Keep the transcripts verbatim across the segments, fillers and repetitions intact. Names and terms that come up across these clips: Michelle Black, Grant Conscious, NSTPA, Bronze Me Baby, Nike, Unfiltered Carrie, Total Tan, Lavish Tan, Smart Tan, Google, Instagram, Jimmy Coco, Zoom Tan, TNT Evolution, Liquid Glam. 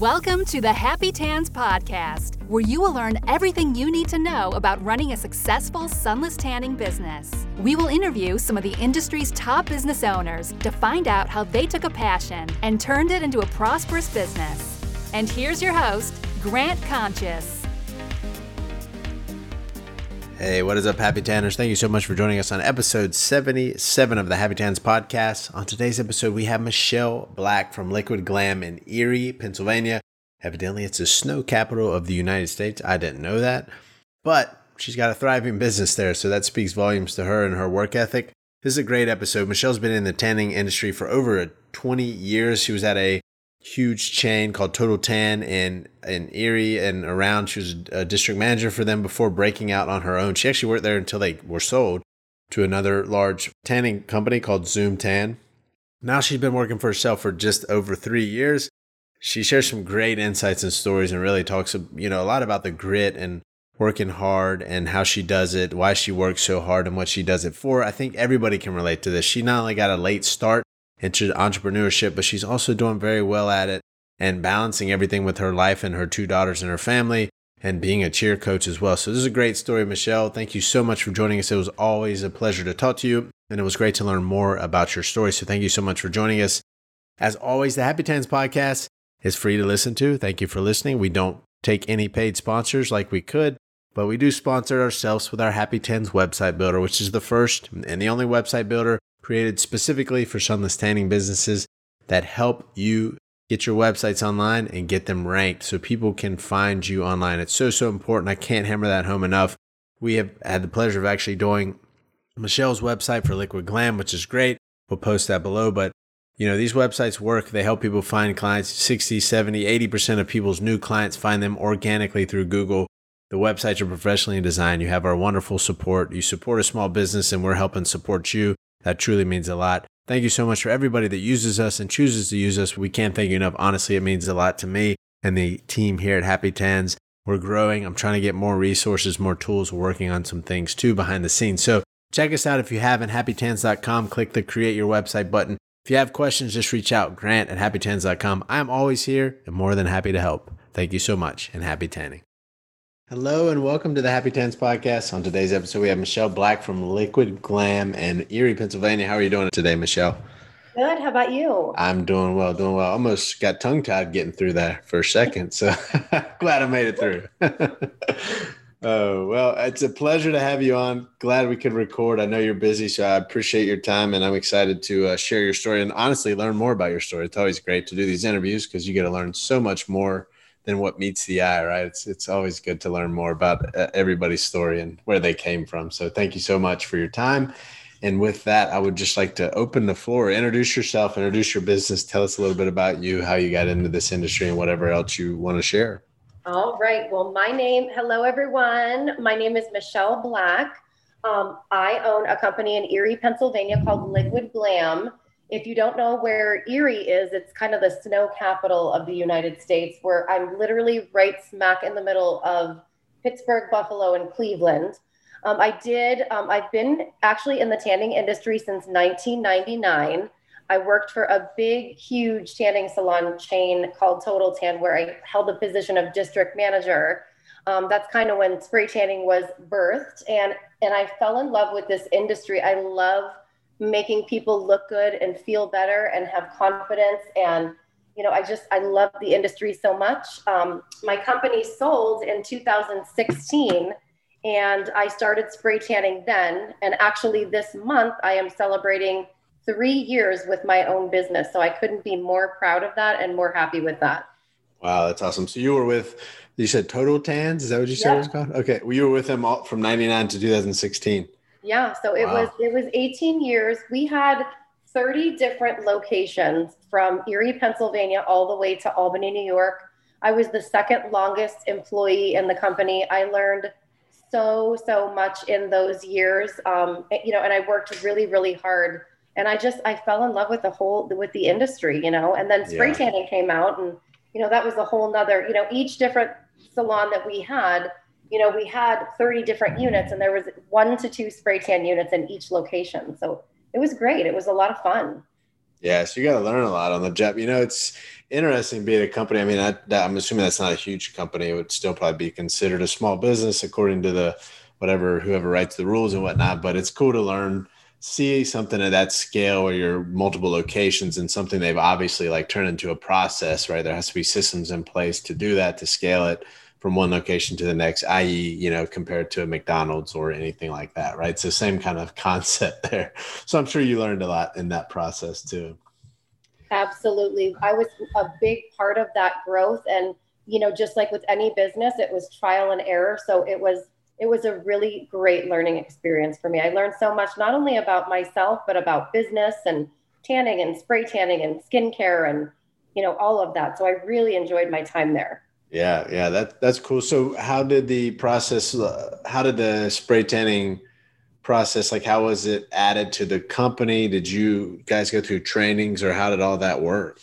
Welcome to the Happy Tans Podcast, where you will learn everything you need to know about running a successful sunless tanning business. We will interview some of the industry's top business owners to find out how they took a passion and turned it into a prosperous business. And here's your host, Grant Conscious. Hey, what is up, Happy Tanners? Thank you so much for joining us on episode seventy-seven of the Happy Tans Podcast. On today's episode, we have Michelle Black from Liquid Glam in Erie, Pennsylvania. Evidently, it's the snow capital of the United States. I didn't know that, but she's got a thriving business there, so that speaks volumes to her and her work ethic. This is a great episode. Michelle's been in the tanning industry for over twenty years. She was at a huge chain called Total Tan in, in Erie and around. She was a district manager for them before breaking out on her own. She actually worked there until they were sold to another large tanning company called Zoom Tan. Now she's been working for herself for just over three years. She shares some great insights and stories and really talks, you know, a lot about the grit and working hard and how she does it, why she works so hard and what she does it for. I think everybody can relate to this. She not only got a late start into entrepreneurship, but she's also doing very well at it and balancing everything with her life and her two daughters and her family and being a cheer coach as well. So this is a great story, Michelle. Thank you so much for joining us. It was always a pleasure to talk to you, and it was great to learn more about your story. So thank you so much for joining us. As always, the Happy Tans Podcast is free to listen to. Thank you for listening. We don't take any paid sponsors like we could, but we do sponsor ourselves with our Happy Tans website builder, which is the first and the only website builder created specifically for sunless tanning businesses that help you get your websites online and get them ranked so people can find you online. It's so, so important. I can't hammer that home enough. We have had the pleasure of actually doing Michelle's website for Liquid Glam, which is great. We'll post that below. But you know, these websites work. They help people find clients. sixty, seventy, eighty percent of people's new clients find them organically through Google. The websites are professionally designed. You have our wonderful support. You support a small business and we're helping support you. That truly means a lot. Thank you so much for everybody that uses us and chooses to use us. We can't thank you enough. Honestly, it means a lot to me and the team here at Happy Tans. We're growing. I'm trying to get more resources, more tools. We're working on some things too behind the scenes. So check us out if you haven't. happy tans dot com. Click the Create Your Website button. If you have questions, just reach out. Grant at happy tans dot com. I'm always here and more than happy to help. Thank you so much and happy tanning. Hello and welcome to the Happy Tans Podcast. On today's episode, we have Michelle Black from Liquid Glam in Erie, Pennsylvania. How are you doing today, Michelle? Good. How about you? I'm doing well, doing well. Almost got tongue-tied getting through that for a second, so glad I made it through. Oh, well, it's a pleasure to have you on. Glad we could record. I know you're busy, so I appreciate your time, and I'm excited to uh, share your story and honestly learn more about your story. It's always great to do these interviews because you get to learn so much more than what meets the eye, right? It's it's always good to learn more about everybody's story and where they came from. So thank you so much for your time. And with that, I would just like to open the floor. Introduce yourself, introduce your business. Tell us a little bit about you, how you got into this industry and whatever else you want to share. All right. Well, my name, hello, everyone. My name is Michelle Black. Um, I own a company in Erie, Pennsylvania called Liquid Glam. If you don't know where Erie is, it's kind of the snow capital of the United States, where I'm literally right smack in the middle of Pittsburgh, Buffalo, and Cleveland. Um, I did, um, I've been actually in the tanning industry since nineteen ninety-nine. I worked for a big, huge tanning salon chain called Total Tan, where I held the position of district manager. Um, that's kind of when spray tanning was birthed. And, and I fell in love with this industry. I love making people look good and feel better and have confidence. And, you know, I just, I love the industry so much. Um, my company sold in two thousand sixteen and I started spray tanning then. And actually this month I am celebrating three years with my own business. So I couldn't be more proud of that and more happy with that. Wow. That's awesome. So you were with, you said Total Tans, is that what you said yeah. It was called? Okay. Well, you were with them all from ninety-nine to two thousand sixteen. Yeah. So it wow. was, it was eighteen years. We had thirty different locations from Erie, Pennsylvania, all the way to Albany, New York. I was the second longest employee in the company. I learned so, so much in those years. Um, you know, and I worked really, really hard and I just, I fell in love with the whole, with the industry, you know, and then spray yeah. tanning came out and, you know, that was a whole nother, you know, each different salon that we had, you know, we had thirty different units and there was one to two spray tan units in each location. So it was great. It was a lot of fun. Yeah, so you got to learn a lot on the jet. You know, it's interesting being a company. I mean, I, that, I'm assuming that's not a huge company. It would still probably be considered a small business according to the whatever, whoever writes the rules and whatnot. But it's cool to learn, see something at that scale where you're multiple locations and something they've obviously like turned into a process, right? There has to be systems in place to do that, to scale it from one location to the next, that is, you know, compared to a McDonald's or anything like that, right? So same kind of concept there. So I'm sure you learned a lot in that process too. Absolutely. I was a big part of that growth. And, you know, just like with any business, it was trial and error. So it was, it was a really great learning experience for me. I learned so much, not only about myself, but about business and tanning and spray tanning and skincare and, you know, all of that. So I really enjoyed my time there. Yeah. Yeah. That, that's cool. So how did the process, uh, how did the spray tanning process, like how was it added to the company? Did you guys go through trainings or how did all that work?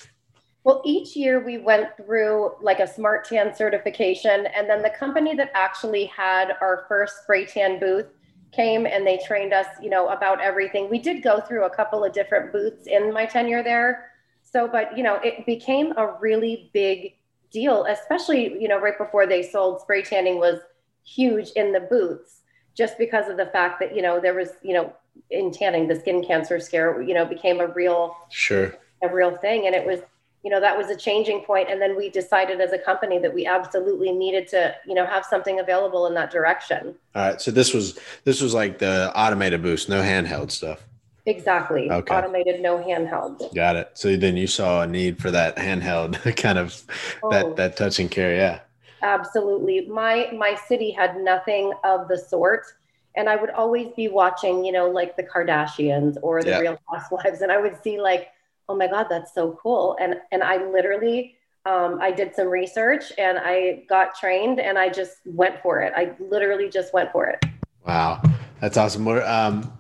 Well, each year we went through like a Smart Tan certification, and then the company that actually had our first spray tan booth came and they trained us, you know, about everything. We did go through a couple of different booths in my tenure there. So, but you know, it became a really big deal, especially, you know, right before they sold, spray tanning was huge in the booths just because of the fact that, you know, there was, you know, in tanning, the skin cancer scare, you know, became a real, sure, a real thing. And it was, you know, that was a changing point. And then we decided as a company that we absolutely needed to, you know, have something available in that direction. All right. So this was, this was like the automated booth, no handheld stuff. Exactly. Okay. Automated, no handheld. Got it. So then you saw a need for that handheld kind of oh, that, that touch and care. Yeah, absolutely. My, my city had nothing of the sort. And I would always be watching, you know, like the Kardashians or the yeah. Real Housewives. And I would see like, oh my God, that's so cool. And, and I literally, um, I did some research and I got trained and I just went for it. I literally just went for it. Wow. That's awesome. Um,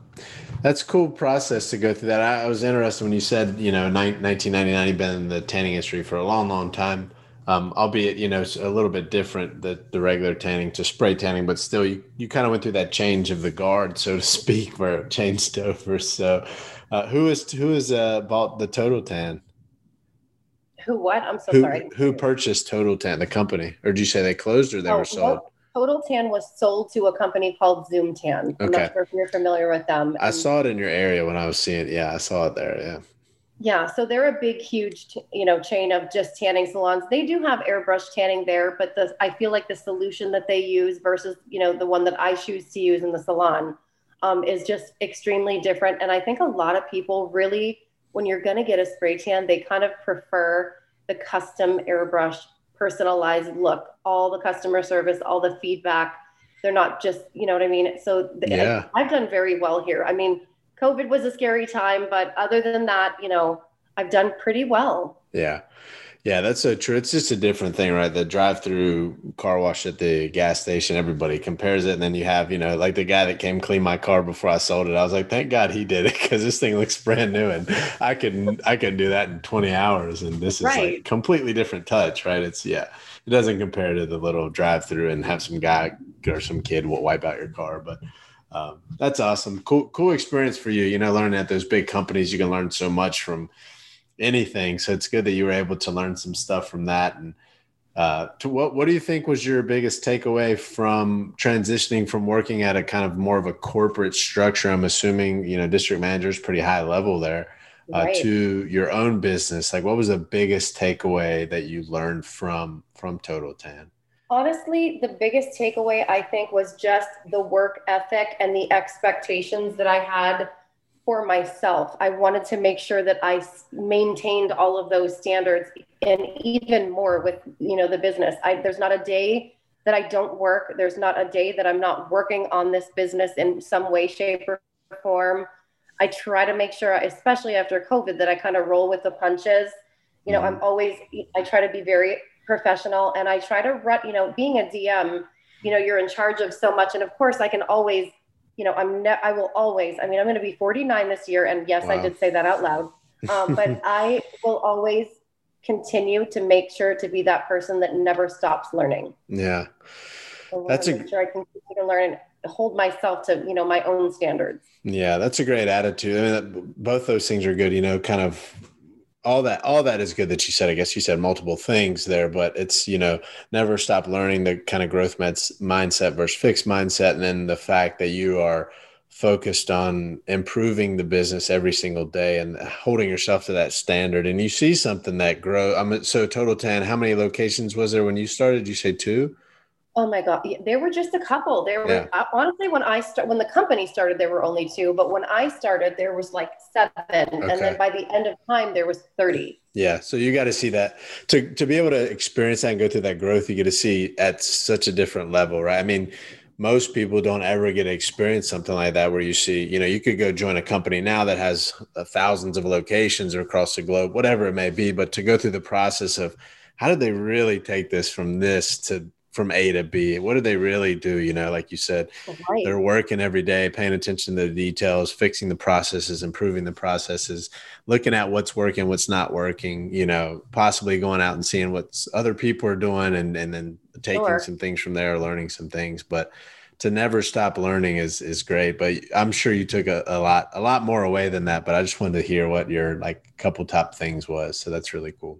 That's a cool process to go through that. I was interested when you said, you know, nineteen ninety-nine, you've been in the tanning industry for a long, long time, um, albeit, you know, it's a little bit different, the, the regular tanning to spray tanning, but still you, you kind of went through that change of the guard, so to speak, where it changed over. So uh, who is, who is uh, bought the Total Tan? Who what? I'm so who, sorry. Who purchased Total Tan, the company? Or did you say they closed or they oh, were sold? Nope. Total Tan was sold to a company called Zoom Tan. I'm okay. Not sure if you're familiar with them. I and saw it in your area when I was seeing it. Yeah, I saw it there. Yeah. Yeah. So they're a big, huge, t- you know, chain of just tanning salons. They do have airbrush tanning there, but the, I feel like the solution that they use versus, you know, the one that I choose to use in the salon um, is just extremely different. And I think a lot of people really, when you're going to get a spray tan, they kind of prefer the custom airbrush personalized look, all the customer service, all the feedback. They're not just, you know what I mean? So the, yeah. I've done very well here. I mean, COVID was a scary time, but other than that, you know, I've done pretty well. Yeah. Yeah. That's so true. It's just a different thing, right? The drive-through car wash at the gas station, everybody compares it. And then you have, you know, like the guy that came clean my car before I sold it. I was like, thank God he did it, because this thing looks brand new. And I can, I can do that in twenty hours. And this is right. Like completely different touch, right? It's yeah. It doesn't compare to the little drive-through and have some guy or some kid will wipe out your car. But um, that's awesome. Cool, cool experience for you. You know, learning at those big companies, you can learn so much from anything. So it's good that you were able to learn some stuff from that. And uh, to what, what do you think was your biggest takeaway from transitioning from working at a kind of more of a corporate structure? I'm assuming, you know, district manager is pretty high level there. Uh, right. To your own business, like what was the biggest takeaway that you learned from from Total Tan? Honestly, the biggest takeaway I think was just the work ethic and the expectations that I had for myself. I wanted to make sure that I maintained all of those standards and even more with, you know, the business. I, there's not a day that I don't work. There's not a day that I'm not working on this business in some way, shape, or form. I try to make sure, especially after COVID, that I kind of roll with the punches. You know, mm-hmm. I'm always, I try to be very professional and I try to run, you know, being a D M, you know, you're in charge of so much. And of course I can always, you know, I'm ne- I will always, I mean, I'm going to be forty-nine this year. And yes, wow. I did say that out loud, um, but I will always continue to make sure to be that person that never stops learning. Yeah. So That's a, sure I continue to learn. Hold myself to, you know, my own standards. Yeah, that's a great attitude. I mean, that, both those things are good, you know, kind of all that, all that is good that she said. I guess she said multiple things there, but it's, you know, never stop learning, the kind of growth meds mindset versus fixed mindset. And then the fact that you are focused on improving the business every single day and holding yourself to that standard. And you see something that grow. I mean, so Total Tan, how many locations was there when you started? You say two? Oh my God. There were just a couple. There were, yeah. honestly, when I started, when the company started, there were only two, but when I started, there was like seven. Okay. And then by the end of time, there was thirty. Yeah. So you got to see that to, to be able to experience that and go through that growth, you get to see at such a different level, right? I mean, most people don't ever get to experience something like that, where you see, you know, you could go join a company now that has thousands of locations across the globe, whatever it may be, but to go through the process of how did they really take this from this to from A to B, what do they really do? You know, like you said, right. They're working every day, paying attention to the details, fixing the processes, improving the processes, looking at what's working, what's not working, you know, possibly going out and seeing what other people are doing and, and then taking sure. some things from there, learning some things, but to never stop learning is, is great. But I'm sure you took a, a lot, a lot more away than that, but I just wanted to hear what your like couple top things was. So that's really cool.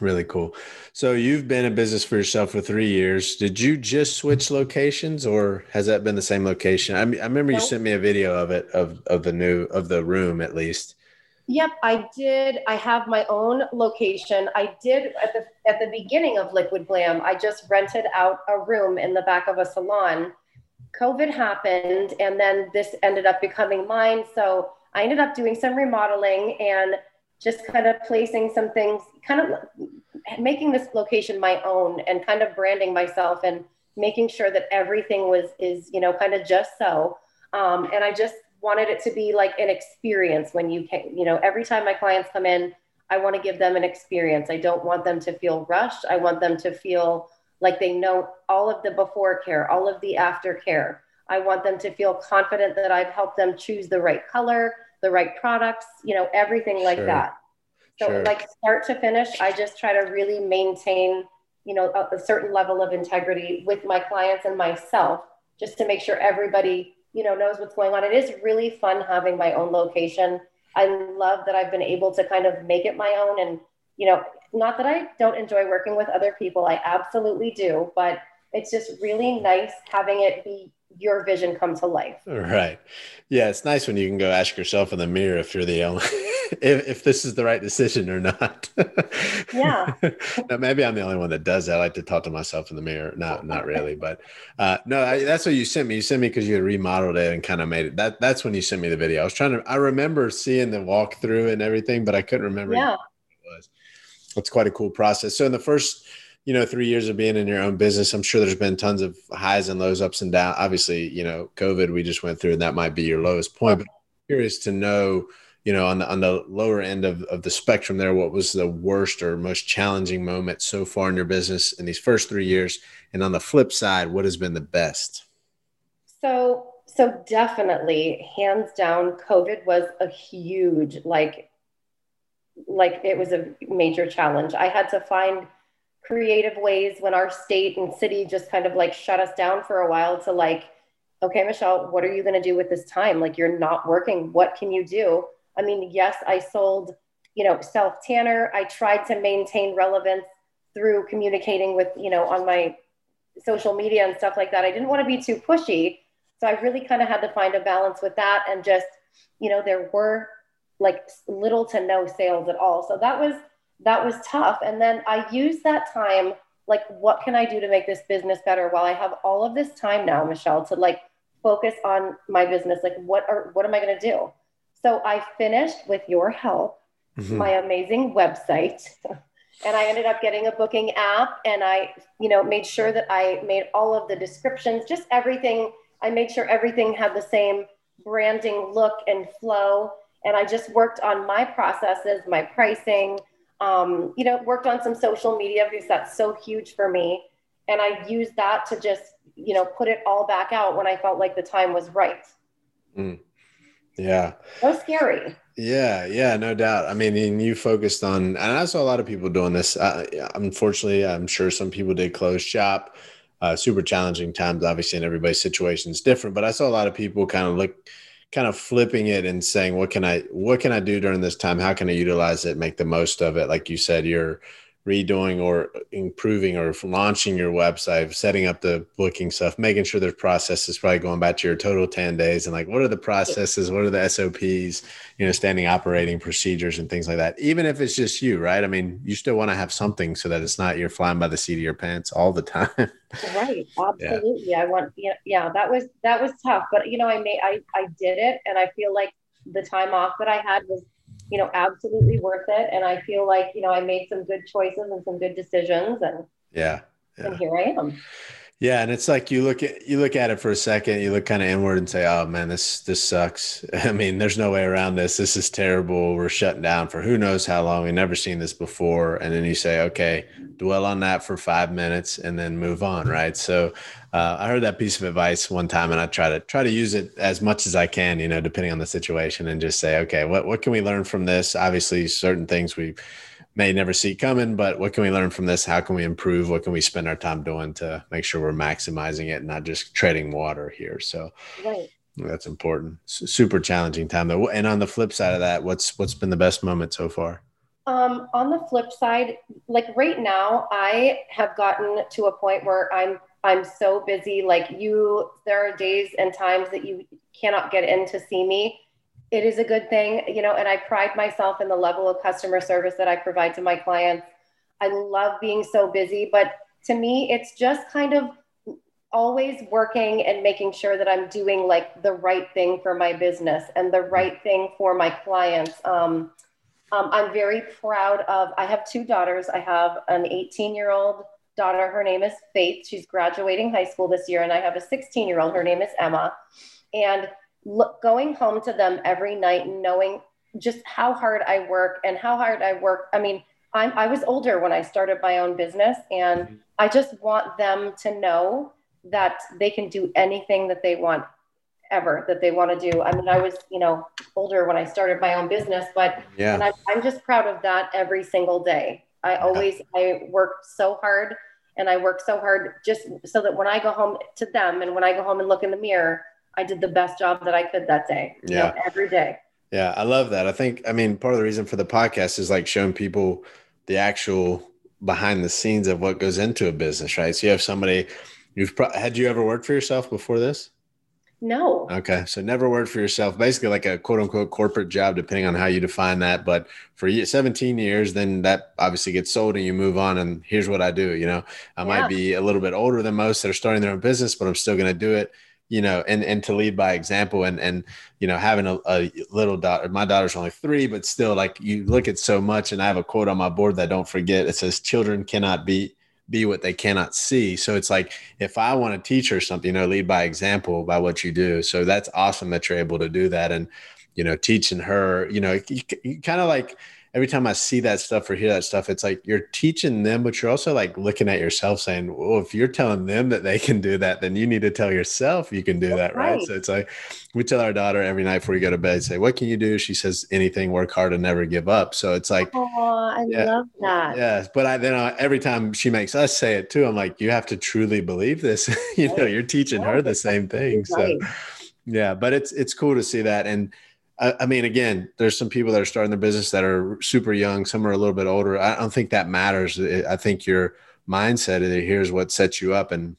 Really cool. So you've been in business for yourself for three years. Did you just switch locations, or has that been the same location? I, mean, I remember nope. you sent me a video of it, of, of the new, of the room at least. Yep, I did. I have my own location. I did at the, at the beginning of Liquid Glam, I just rented out a room in the back of a salon. COVID happened, and then this ended up becoming mine. So I ended up doing some remodeling and just kind of placing some things, kind of making this location my own and kind of branding myself and making sure that everything was, is, you know, kind of just so. Um, and I just wanted it to be like an experience when you can, you know, every time my clients come in, I want to give them an experience. I don't want them to feel rushed. I want them to feel like they know all of the before care, all of the after care. I want them to feel confident that I've helped them choose the right color, the right products, you know, everything like sure. that. So sure. like start to finish, I just try to really maintain, you know, a, a certain level of integrity with my clients and myself, just to make sure everybody, you know, knows what's going on. It is really fun having my own location. I love that I've been able to kind of make it my own. And, you know, not that I don't enjoy working with other people, I absolutely do, but it's just really nice having it be your vision come to life. Right. Yeah. It's nice when you can go ask yourself in the mirror if you're the only, if, if this is the right decision or not. Yeah. Now, maybe I'm the only one that does that. I like to talk to myself in the mirror. No, not really. But uh, no, I, that's what you sent me. You sent me because you had remodeled it and kind of made it. That That's when you sent me the video. I was trying to, I remember seeing the walkthrough and everything, but I couldn't remember yeah. what it was. It's quite a cool process. So in the first you know, three years of being in your own business, I'm sure there's been tons of highs and lows, ups and downs. Obviously, you know, COVID we just went through, and that might be your lowest point. But I'm curious to know, you know, on the on the lower end of, of the spectrum there, what was the worst or most challenging moment so far in your business in these first three years? And on the flip side, what has been the best? So, so definitely, hands down, COVID was a huge, like, like it was a major challenge. I had to find creative ways when our state and city just kind of like shut us down for a while to like, okay, Michelle, what are you going to do with this time? Like, you're not working. What can you do? I mean, yes, I sold, you know, self tanner. I tried to maintain relevance through communicating with, you know, on my social media and stuff like that. I didn't want to be too pushy. So I really kind of had to find a balance with that. And just, you know, there were like little to no sales at all. So that was, that was tough. And then I used that time, like, what can I do to make this business better? While I have all of this time now, Michelle, to like focus on my business, like what are, what am I going to do? So I finished, with your help, mm-hmm. my amazing website, and I ended up getting a booking app, and I, you know, made sure that I made all of the descriptions, just everything. I made sure everything had the same branding look and flow. And I just worked on my processes, my pricing, Um, you know, worked on some social media because that's so huge for me. And I used that to just, you know, put it all back out when I felt like the time was right. Mm. Yeah. So scary. Yeah. Yeah. No doubt. I mean, and you focused on, and I saw a lot of people doing this. Uh, unfortunately, I'm sure some people did close shop, uh, super challenging times, obviously, and everybody's situation is different, but I saw a lot of people kind of look, kind of flipping it and saying, what can I, what can I do during this time? How can I utilize it, make the most of it? Like you said, you're redoing or improving or launching your website, setting up the booking stuff, making sure there's processes, probably going back to your Total Tan days and like, what are the processes? What are the S O Ps, you know, standing operating procedures and things like that. Even if it's just you, right? I mean, you still want to have something so that it's not you're flying by the seat of your pants all the time. Right. Absolutely. Yeah. I want, yeah, yeah, that was, that was tough, but you know, I made, I, I did it. And I feel like the time off that I had was, you know, absolutely worth it. And I feel like, you know, I made some good choices and some good decisions and yeah, yeah. And here I am. Yeah. And it's like, you look at, you look at it for a second, you look kind of inward and say, oh man, this, this sucks. I mean, there's no way around this. This is terrible. We're shutting down for who knows how long. We've never seen this before. And then you say, okay, dwell on that for five minutes and then move on. Right. So uh, I heard that piece of advice one time and I try to try to use it as much as I can, you know, depending on the situation and just say, okay, what, what can we learn from this? Obviously certain things we may never see coming, but what can we learn from this? How can we improve? What can we spend our time doing to make sure we're maximizing it and not just treading water here? So right. That's important. S- super challenging time though. And on the flip side of that, what's, what's been the best moment so far? Um, on the flip side, like right now I have gotten to a point where I'm, I'm so busy. Like you, there are days and times that you cannot get in to see me. It is a good thing, you know, and I pride myself in the level of customer service that I provide to my clients. I love being so busy, but to me, it's just kind of always working and making sure that I'm doing like the right thing for my business and the right thing for my clients. Um, um, I'm very proud of, I have two daughters. I have an eighteen year old daughter. Her name is Faith. She's graduating high school this year. And I have a sixteen year old, her name is Emma. And look, going home to them every night and knowing just how hard I work and how hard I work. I mean, I'm, I was older when I started my own business and mm-hmm. I just want them to know that they can do anything that they want ever that they want to do. I mean, I was, you know, older when I started my own business, but yeah. and I, I'm just proud of that every single day. I always, I work so hard and I work so hard just so that when I go home to them and when I go home and look in the mirror, I did the best job that I could that day. Yeah. You know, every day. Yeah. I love that. I think, I mean, part of the reason for the podcast is like showing people the actual behind the scenes of what goes into a business, right? So you have somebody you've pro- had you ever worked for yourself before this? No. Okay. So never worked for yourself, basically like a quote unquote corporate job, depending on how you define that. But for seventeen years, then that obviously gets sold and you move on and here's what I do. You know, I yeah. might be a little bit older than most that are starting their own business, but I'm still going to do it. You know, and, and to lead by example and, and, you know, having a, a little daughter, my daughter's only three, but still like you look at so much and I have a quote on my board that I don't forget. It says, children cannot be, be what they cannot see. So it's like, if I want to teach her something, you know, lead by example by what you do. So that's awesome that you're able to do that. And, you know, teaching her, you know, you, you kind of like, every time I see that stuff or hear that stuff, it's like you're teaching them, but you're also like looking at yourself saying, well, if you're telling them that they can do that, then you need to tell yourself you can do that. Right. right. So it's like we tell our daughter every night before we go to bed, say, what can you do? She says anything, work hard and never give up. So it's like, oh, I yeah, love that. Yeah. But I, then I, every time she makes us say it too, I'm like, you have to truly believe this. you know, you're teaching her the same thing. So yeah, but it's, it's cool to see that. And I mean, again, there's some people that are starting their business that are super young. Some are a little bit older. I don't think that matters. I think your mindset is here's what sets you up. And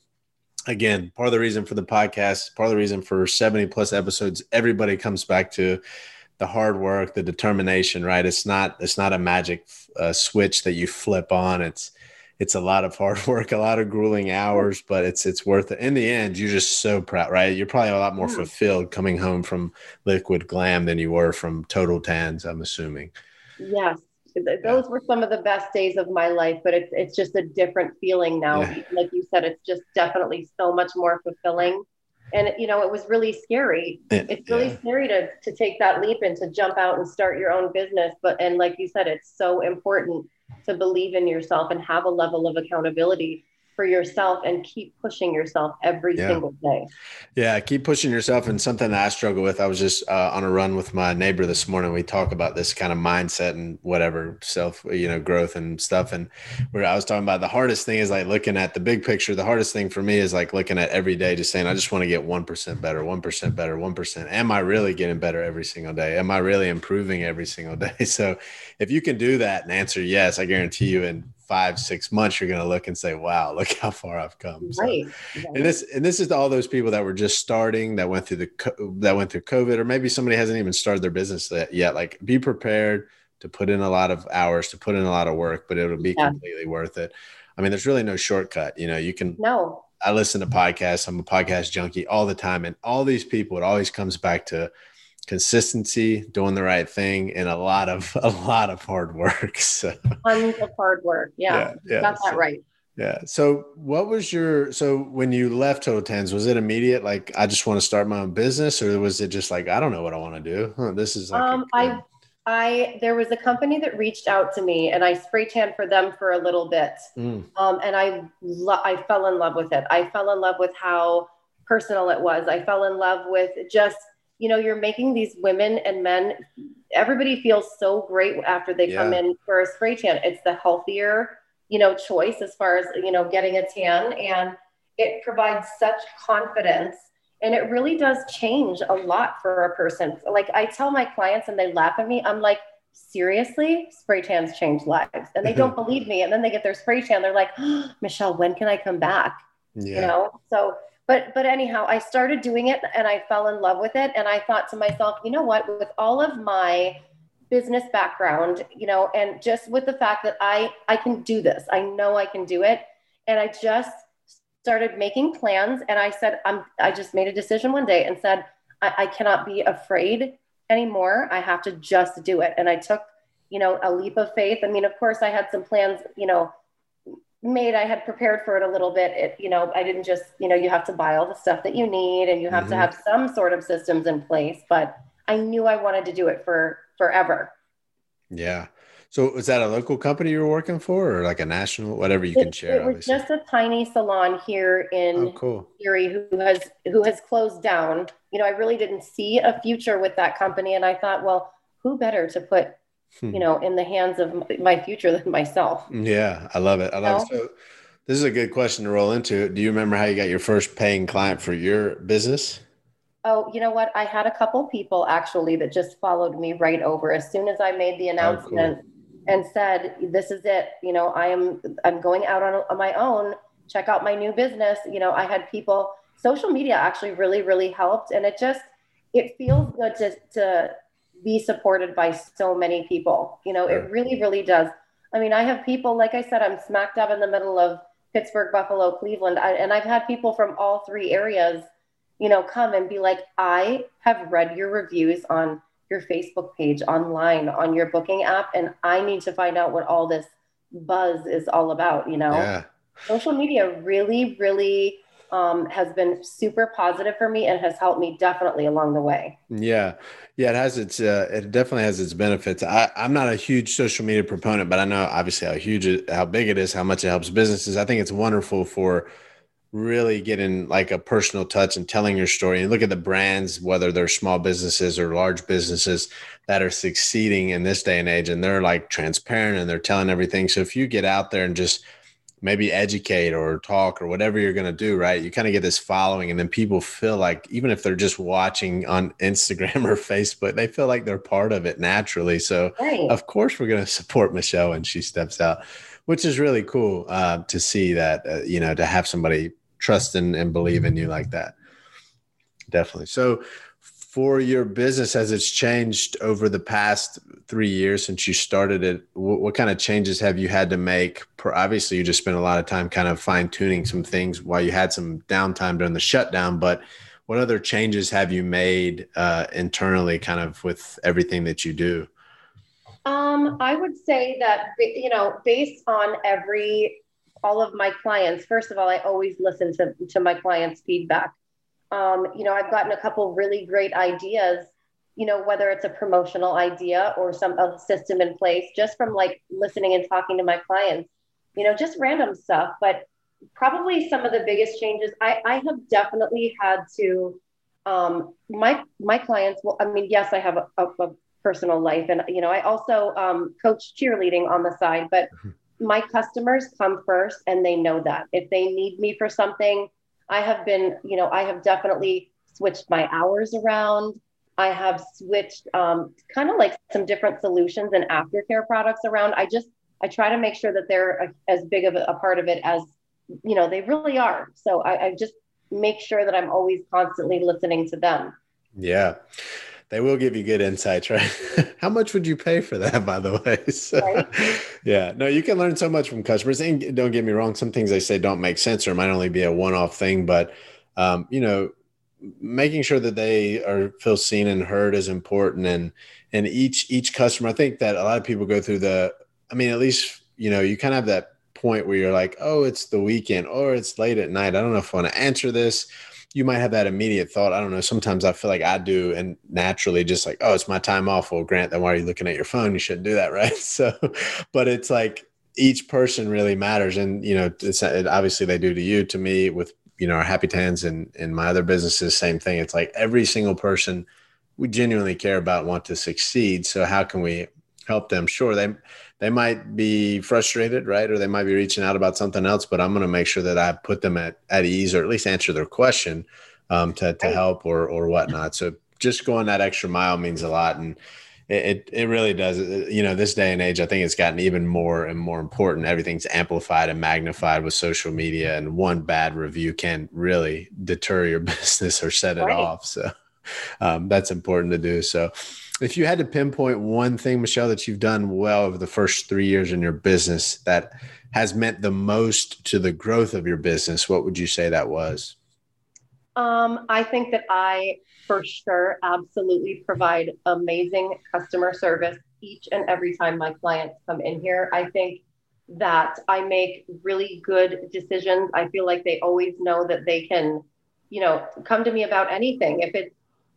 again, part of the reason for the podcast, part of the reason for seventy plus episodes, everybody comes back to the hard work, the determination, right? It's not, it's not a magic uh, switch that you flip on. It's, it's a lot of hard work, a lot of grueling hours, but it's it's worth it. In the end, you're just so proud, right? You're probably a lot more fulfilled coming home from Liquid Glam than you were from Total Tans, I'm assuming. Yes. Those yeah. were some of the best days of my life, but it's it's just a different feeling now. Yeah. Like you said, it's just definitely so much more fulfilling. And, you know, it was really scary. It, it's really yeah. scary to to take that leap and to jump out and start your own business. But and like you said, it's so important to believe in yourself and have a level of accountability for yourself and keep pushing yourself every yeah. single day. Yeah. Keep pushing yourself. And something that I struggle with, I was just uh, on a run with my neighbor this morning. We talk about this kind of mindset and whatever self, you know, growth and stuff. And where I was talking about the hardest thing is like looking at the big picture. The hardest thing for me is like looking at every day, just saying, I just want to get one percent better, one percent better, one percent. Am I really getting better every single day? Am I really improving every single day? So if you can do that and answer yes, I guarantee you in five, six months, you're going to look and say, wow, look how far I've come. So, right. Yeah. And this, and this is to all those people that were just starting, that went through the, that went through COVID, or maybe somebody hasn't even started their business yet. Like, be prepared to put in a lot of hours, to put in a lot of work, but it'll be yeah. completely worth it. I mean, there's really no shortcut. You know, you can, no, I listen to podcasts. I'm a podcast junkie all the time. And all these people, it always comes back to consistency, doing the right thing, and a lot of a lot of hard work. So tons of hard work. Yeah. yeah, yeah. Got that so, right. Yeah. So what was your so when you left Total Tans, was it immediate, like, I just want to start my own business, or was it just like, I don't know what I want to do? Huh, this is like um a, I I there was a company that reached out to me, and I spray tanned for them for a little bit. Mm. Um and I lo- I fell in love with it. I fell in love with how personal it was. I fell in love with just, you know, you're making these women and men, everybody feels so great after they yeah. come in for a spray tan. It's the healthier, you know, choice as far as, you know, getting a tan, and it provides such confidence, and it really does change a lot for a person. Like, I tell my clients and they laugh at me. I'm like, seriously, spray tans change lives, and they don't believe me. And then they get their spray tan. They're like, oh, Michelle, when can I come back? Yeah. You know? So But but anyhow, I started doing it, and I fell in love with it. And I thought to myself, you know what, with all of my business background, you know, and just with the fact that I, I can do this, I know I can do it. And I just started making plans. And I said, I'm, I just made a decision one day and said, I, I cannot be afraid anymore. I have to just do it. And I took, you know, a leap of faith. I mean, of course I had some plans, you know, made, I had prepared for it a little bit. It, you know, I didn't just, you know, you have to buy all the stuff that you need, and you have mm-hmm. to have some sort of systems in place, but I knew I wanted to do it for forever. Yeah. So was that a local company you were working for, or like a national, whatever you it, can share? It was obviously just a tiny salon here in oh, cool. Erie who has, who has closed down. You know, I really didn't see a future with that company. And I thought, well, who better to put, you know, in the hands of my future than myself. Yeah. I love it. I love you know? it. So this is a good question to roll into. Do you remember how you got your first paying client for your business? Oh, you know what? I had a couple people actually that just followed me right over as soon as I made the announcement oh, cool. and said, this is it. You know, I am, I'm going out on, on my own, check out my new business. You know, I had people, social media actually really, really helped. And it just, it feels good to, to, be supported by so many people. You know, it really, really does. I mean, I have people, like I said, I'm smack dab in the middle of Pittsburgh, Buffalo, Cleveland. I, and I've had people from all three areas, you know, come and be like, I have read your reviews on your Facebook page, online, on your booking app. And I need to find out what all this buzz is all about. You know, yeah. Social media really, really Um, has been super positive for me and has helped me definitely along the way. Yeah. Yeah. It has its, uh, it definitely has its benefits. I, I'm not a huge social media proponent, but I know obviously how huge, it, how big it is, how much it helps businesses. I think it's wonderful for really getting like a personal touch and telling your story, and look at the brands, whether they're small businesses or large businesses that are succeeding in this day and age. And they're like transparent and they're telling everything. So if you get out there and just maybe educate or talk or whatever you're going to do, right? You kind of get this following, and then people feel like, even if they're just watching on Instagram or Facebook, they feel like they're part of it naturally. So right. Of course we're going to support Michelle when she steps out, which is really cool uh, to see that, uh, you know, to have somebody trust in and believe in you like that. Definitely. So for your business, as it's changed over the past three years since you started it, what, what kind of changes have you had to make? Obviously, you just spent a lot of time kind of fine tuning some things while you had some downtime during the shutdown. But what other changes have you made uh, internally, kind of with everything that you do? Um, I would say that, you know, based on every all of my clients, first of all, I always listen to, to my clients' feedback. Um, you know, I've gotten a couple really great ideas, you know, whether it's a promotional idea or some other system in place, just from like listening and talking to my clients, you know, just random stuff. But probably some of the biggest changes I, I have definitely had to, um, my, my clients will, I mean, yes, I have a, a, a personal life and, you know, I also, um, coach cheerleading on the side, but my customers come first and they know that if they need me for something, I have been, you know, I have definitely switched my hours around. I have switched, um, kind of like some different solutions and aftercare products around. I just, I try to make sure that they're a, as big of a, a part of it as, you know, they really are. So I, I just make sure that I'm always constantly listening to them. Yeah. They will give you good insights, right? How much would you pay for that, by the way? So, right? Yeah, no, you can learn so much from customers. And don't get me wrong, some things they say don't make sense or might only be a one-off thing, but, um, you know, making sure that they are feel seen and heard is important. And, and each, each customer, I think that a lot of people go through the, I mean, at least, you know, you kind of have that point where you're like, oh, it's the weekend or it's late at night. I don't know if I want to answer this. You might have that immediate thought. I don't know. Sometimes I feel like I do. And naturally just like, oh, it's my time off. Well, Grant, then why are you looking at your phone? You shouldn't do that. Right. So, but it's like each person really matters. And, you know, it's, it, obviously they do to you, to me with, you know, our Happy Tans and, and my other businesses, same thing. It's like every single person we genuinely care about, want to succeed. So how can we help them? Sure. They, they might be frustrated, right? Or they might be reaching out about something else, but I'm going to make sure that I put them at, at ease or at least answer their question um, to, to help or, or whatnot. So just going that extra mile means a lot. And it, it really does. You know, this day and age, I think it's gotten even more and more important. Everything's amplified and magnified with social media, and one bad review can really deter your business or set it right off. So um, that's important to do. So if you had to pinpoint one thing, Michelle, that you've done well over the first three years in your business that has meant the most to the growth of your business, what would you say that was? Um, I think that I, for sure, absolutely provide amazing customer service each and every time my clients come in here. I think that I make really good decisions. I feel like they always know that they can, you know, come to me about anything. If it's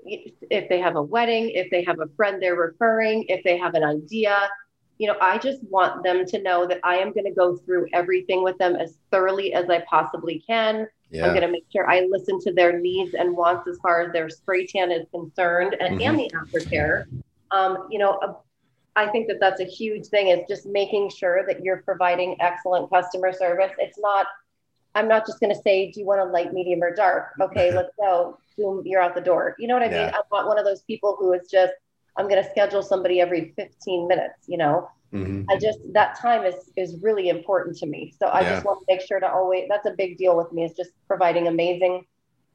if they have a wedding, if they have a friend they're referring, if they have an idea, you know, I just want them to know that I am going to go through everything with them as thoroughly as I possibly can. Yeah. I'm going to make sure I listen to their needs and wants as far as their spray tan is concerned and, mm-hmm. and the aftercare. Um, you know, uh, I think that that's a huge thing, is just making sure that you're providing excellent customer service. It's not, I'm not just going to say, do you want a light, medium, or dark? Okay, let's go. Boom, you're out the door. You know what I yeah. mean? I'm not one of those people who is just, I'm going to schedule somebody every fifteen minutes, you know? Mm-hmm. I just, that time is, is really important to me. So I yeah. just want to make sure to always, that's a big deal with me, is just providing amazing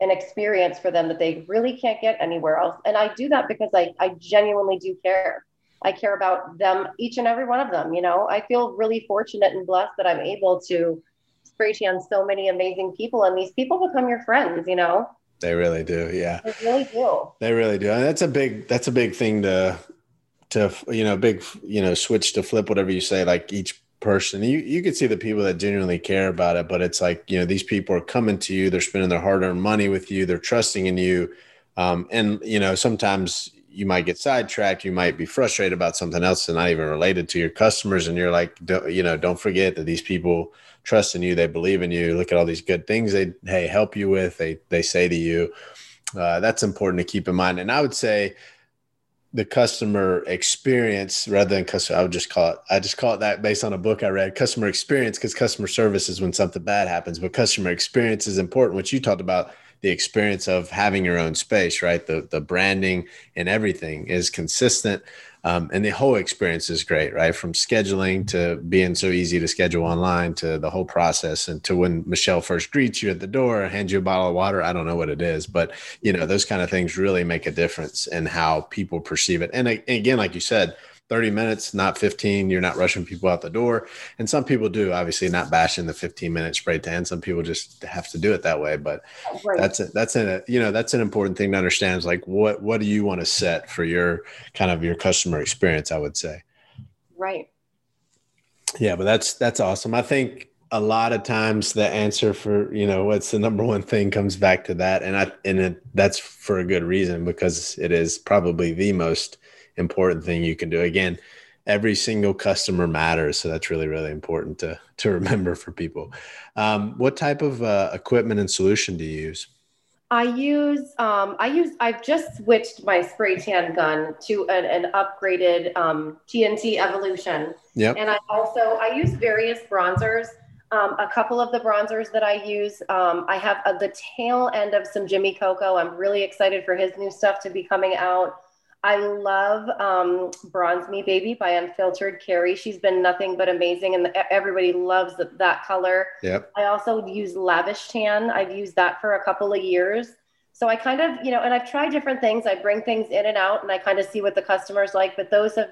an experience for them that they really can't get anywhere else. And I do that because I, I genuinely do care. I care about them, each and every one of them. You know, I feel really fortunate and blessed that I'm able to spray tan so many amazing people, and these people become your friends, you know? They really do. Yeah. They really do. They really do. And that's a big, that's a big thing to, to, you know, big, you know, switch to flip, whatever you say, like each person, you, you could see the people that genuinely care about it, but it's like, you know, these people are coming to you, they're spending their hard earned money with you, they're trusting in you. Um, and you know, sometimes you might get sidetracked, you might be frustrated about something else and not even related to your customers. And you're like, don't, you know, don't forget that these people trust in you. They believe in you. Look at all these good things they hey, help you with. They, they say to you, uh, that's important to keep in mind. And I would say the customer experience rather than customer, I would just call it, I just call it that based on a book I read, customer experience, because customer service is when something bad happens, but customer experience is important, which you talked about, the experience of having your own space, right? The, the branding and everything is consistent. Um, and the whole experience is great, right? From scheduling to being so easy to schedule online to the whole process and to when Michelle first greets you at the door, hands you a bottle of water. I don't know what it is, but you know, those kind of things really make a difference in how people perceive it. And again, like you said, thirty minutes, not fifteen. You're not rushing people out the door. And some people do, obviously not bashing the fifteen minute spray tan. Some people just have to do it that way, but right. that's a, that's a, you know, that's an important thing to understand, is like, what, what do you want to set for your kind of your customer experience? I would say. Right. Yeah. But that's, that's awesome. I think a lot of times the answer for, you know, what's the number one thing comes back to that. And I, and it, that's for a good reason, because it is probably the most important thing you can do. Again, every single customer matters. So that's really, really important to, to remember for people. Um, what type of uh, equipment and solution do you use? I use, um, I use, I've just switched my spray tan gun to an, an upgraded um, T N T Evolution. Yep. And I also, I use various bronzers. Um, a couple of the bronzers that I use, um, I have uh, the tail end of some Jimmy Coco. I'm really excited for his new stuff to be coming out. I love um, Bronze Me Baby by Unfiltered Carrie. She's been nothing but amazing, and everybody loves that color. Yep. I also use Lavish Tan. I've used that for a couple of years. So I kind of, you know, and I've tried different things. I bring things in and out, and I kind of see what the customer's like, but those have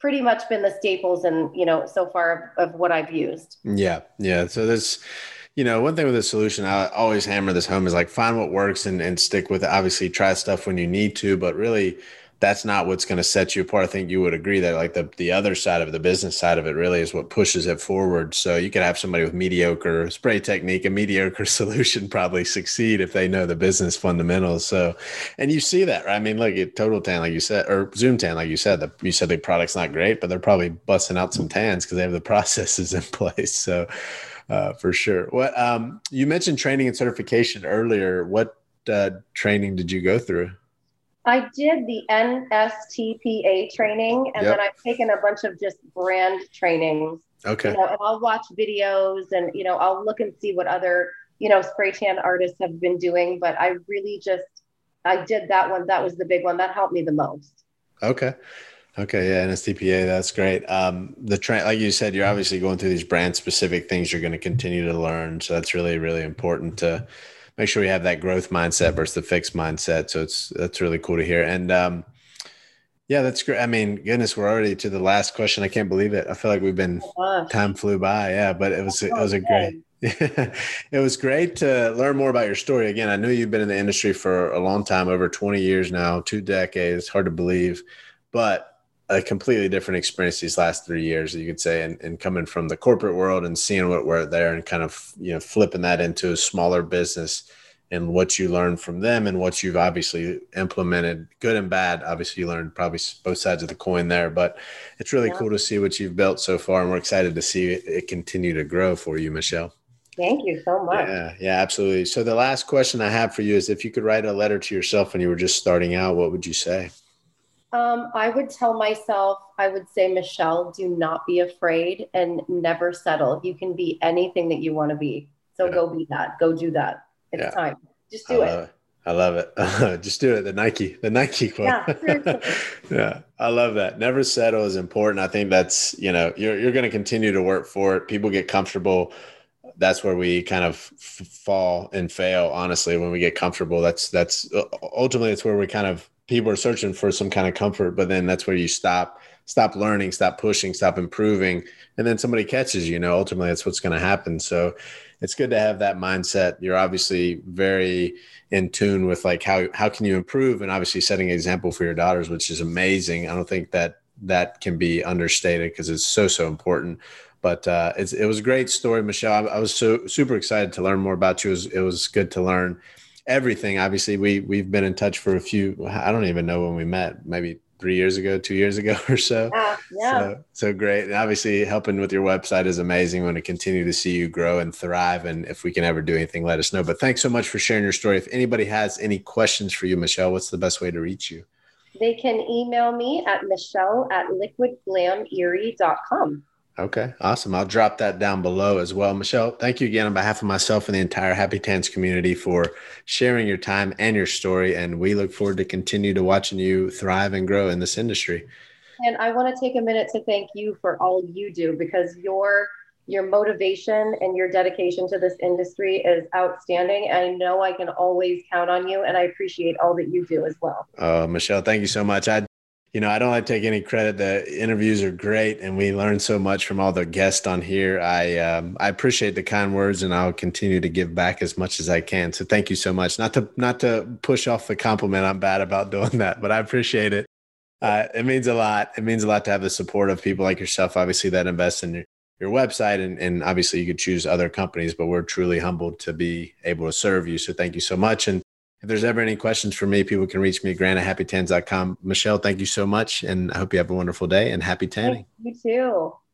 pretty much been the staples and, you know, so far of, of what I've used. Yeah, yeah. So there's, you know, one thing with a solution, I always hammer this home is like find what works and, and stick with it. Obviously try stuff when you need to, but really that's not what's going to set you apart. I think you would agree that like the, the other side of the business side of it really is what pushes it forward. So you could have somebody with mediocre spray technique, a mediocre solution probably succeed if they know the business fundamentals. So, and you see that, right? I mean, look at Total Tan, like you said, or Zoom Tan, like you said, the, you said the product's not great, but they're probably busting out some tans because they have the processes in place. So uh, for sure. What um, you mentioned training and certification earlier. What uh, training did you go through? I did the N S T P A training, and yep. then I've taken a bunch of just brand trainings. Okay. You know, and I'll watch videos and, you know, I'll look and see what other, you know, spray tan artists have been doing, but I really just, I did that one. That was the big one that helped me the most. Okay. Okay. Yeah. N S T P A. That's great. Um, the train, like you said, you're obviously going through these brand specific things you're going to continue to learn. So that's really, really important to make sure we have that growth mindset versus the fixed mindset. So it's, that's really cool to hear. And um, yeah, that's great. I mean, goodness, we're already to the last question. I can't believe it. I feel like we've been, oh, time flew by. Yeah. But it was, it was a great, it was great to learn more about your story. Again, I know you've been in the industry for a long time, over twenty years now, two decades, hard to believe, but a completely different experience these last three years, you could say, and, and coming from the corporate world and seeing what we're there and kind of, you know, flipping that into a smaller business and what you learned from them and what you've obviously implemented, good and bad. Obviously you learned probably both sides of the coin there, but it's really yeah. cool to see what you've built so far. And we're excited to see it, it continue to grow for you, Michelle. Thank you so much. Yeah, yeah, absolutely. So the last question I have for you is if you could write a letter to yourself when you were just starting out, what would you say? Um, I would tell myself, I would say, Michelle, do not be afraid and never settle. You can be anything that you want to be. So yeah. go be that. Go do that. It's yeah. time. Just do I it. it. I love it. Just do it. The Nike, the Nike quote. Yeah, yeah, I love that. Never settle is important. I think that's, you know, you're, you're going to continue to work for it. People get comfortable. That's where we kind of fall and fail. Honestly, when we get comfortable, that's, that's ultimately, it's where we kind of, people are searching for some kind of comfort, but then that's where you stop, stop learning, stop pushing, stop improving. And then somebody catches you, you know, ultimately that's what's going to happen. So it's good to have that mindset. You're obviously very in tune with like, how, how can you improve? And obviously setting an example for your daughters, which is amazing. I don't think that that can be understated because it's so, so important. But uh, it's, it was a great story, Michelle. I, I was so super excited to learn more about you. It was, it was good to learn everything. Obviously we, we've been in touch for a few, I don't even know when we met, maybe three years ago, two years ago or so. Yeah, yeah. So, so great. And obviously helping with your website is amazing. We want to continue to see you grow and thrive. And if we can ever do anything, let us know. But thanks so much for sharing your story. If anybody has any questions for you, Michelle, what's the best way to reach you? They can email me at Michelle at liquid glam erie dot com. Okay. Awesome. I'll drop that down below as well. Michelle, thank you again on behalf of myself and the entire Happy Tans community for sharing your time and your story. And we look forward to continue to watching you thrive and grow in this industry. And I want to take a minute to thank you for all you do, because your, your motivation and your dedication to this industry is outstanding. I know I can always count on you, and I appreciate all that you do as well. Uh, Michelle, thank you so much. I You know, I don't like to take any credit. The interviews are great, and we learn so much from all the guests on here. I um, I appreciate the kind words, and I'll continue to give back as much as I can. So thank you so much. Not to not to push off the compliment. I'm bad about doing that, but I appreciate it. Uh, it means a lot. It means a lot to have the support of people like yourself, obviously, that invest in your, your website. And, and obviously, you could choose other companies, but we're truly humbled to be able to serve you. So thank you so much. And If there's ever any questions for me, people can reach me at grant at happy tans dot com. Michelle, thank you so much. And I hope you have a wonderful day and happy tanning. Thank you too.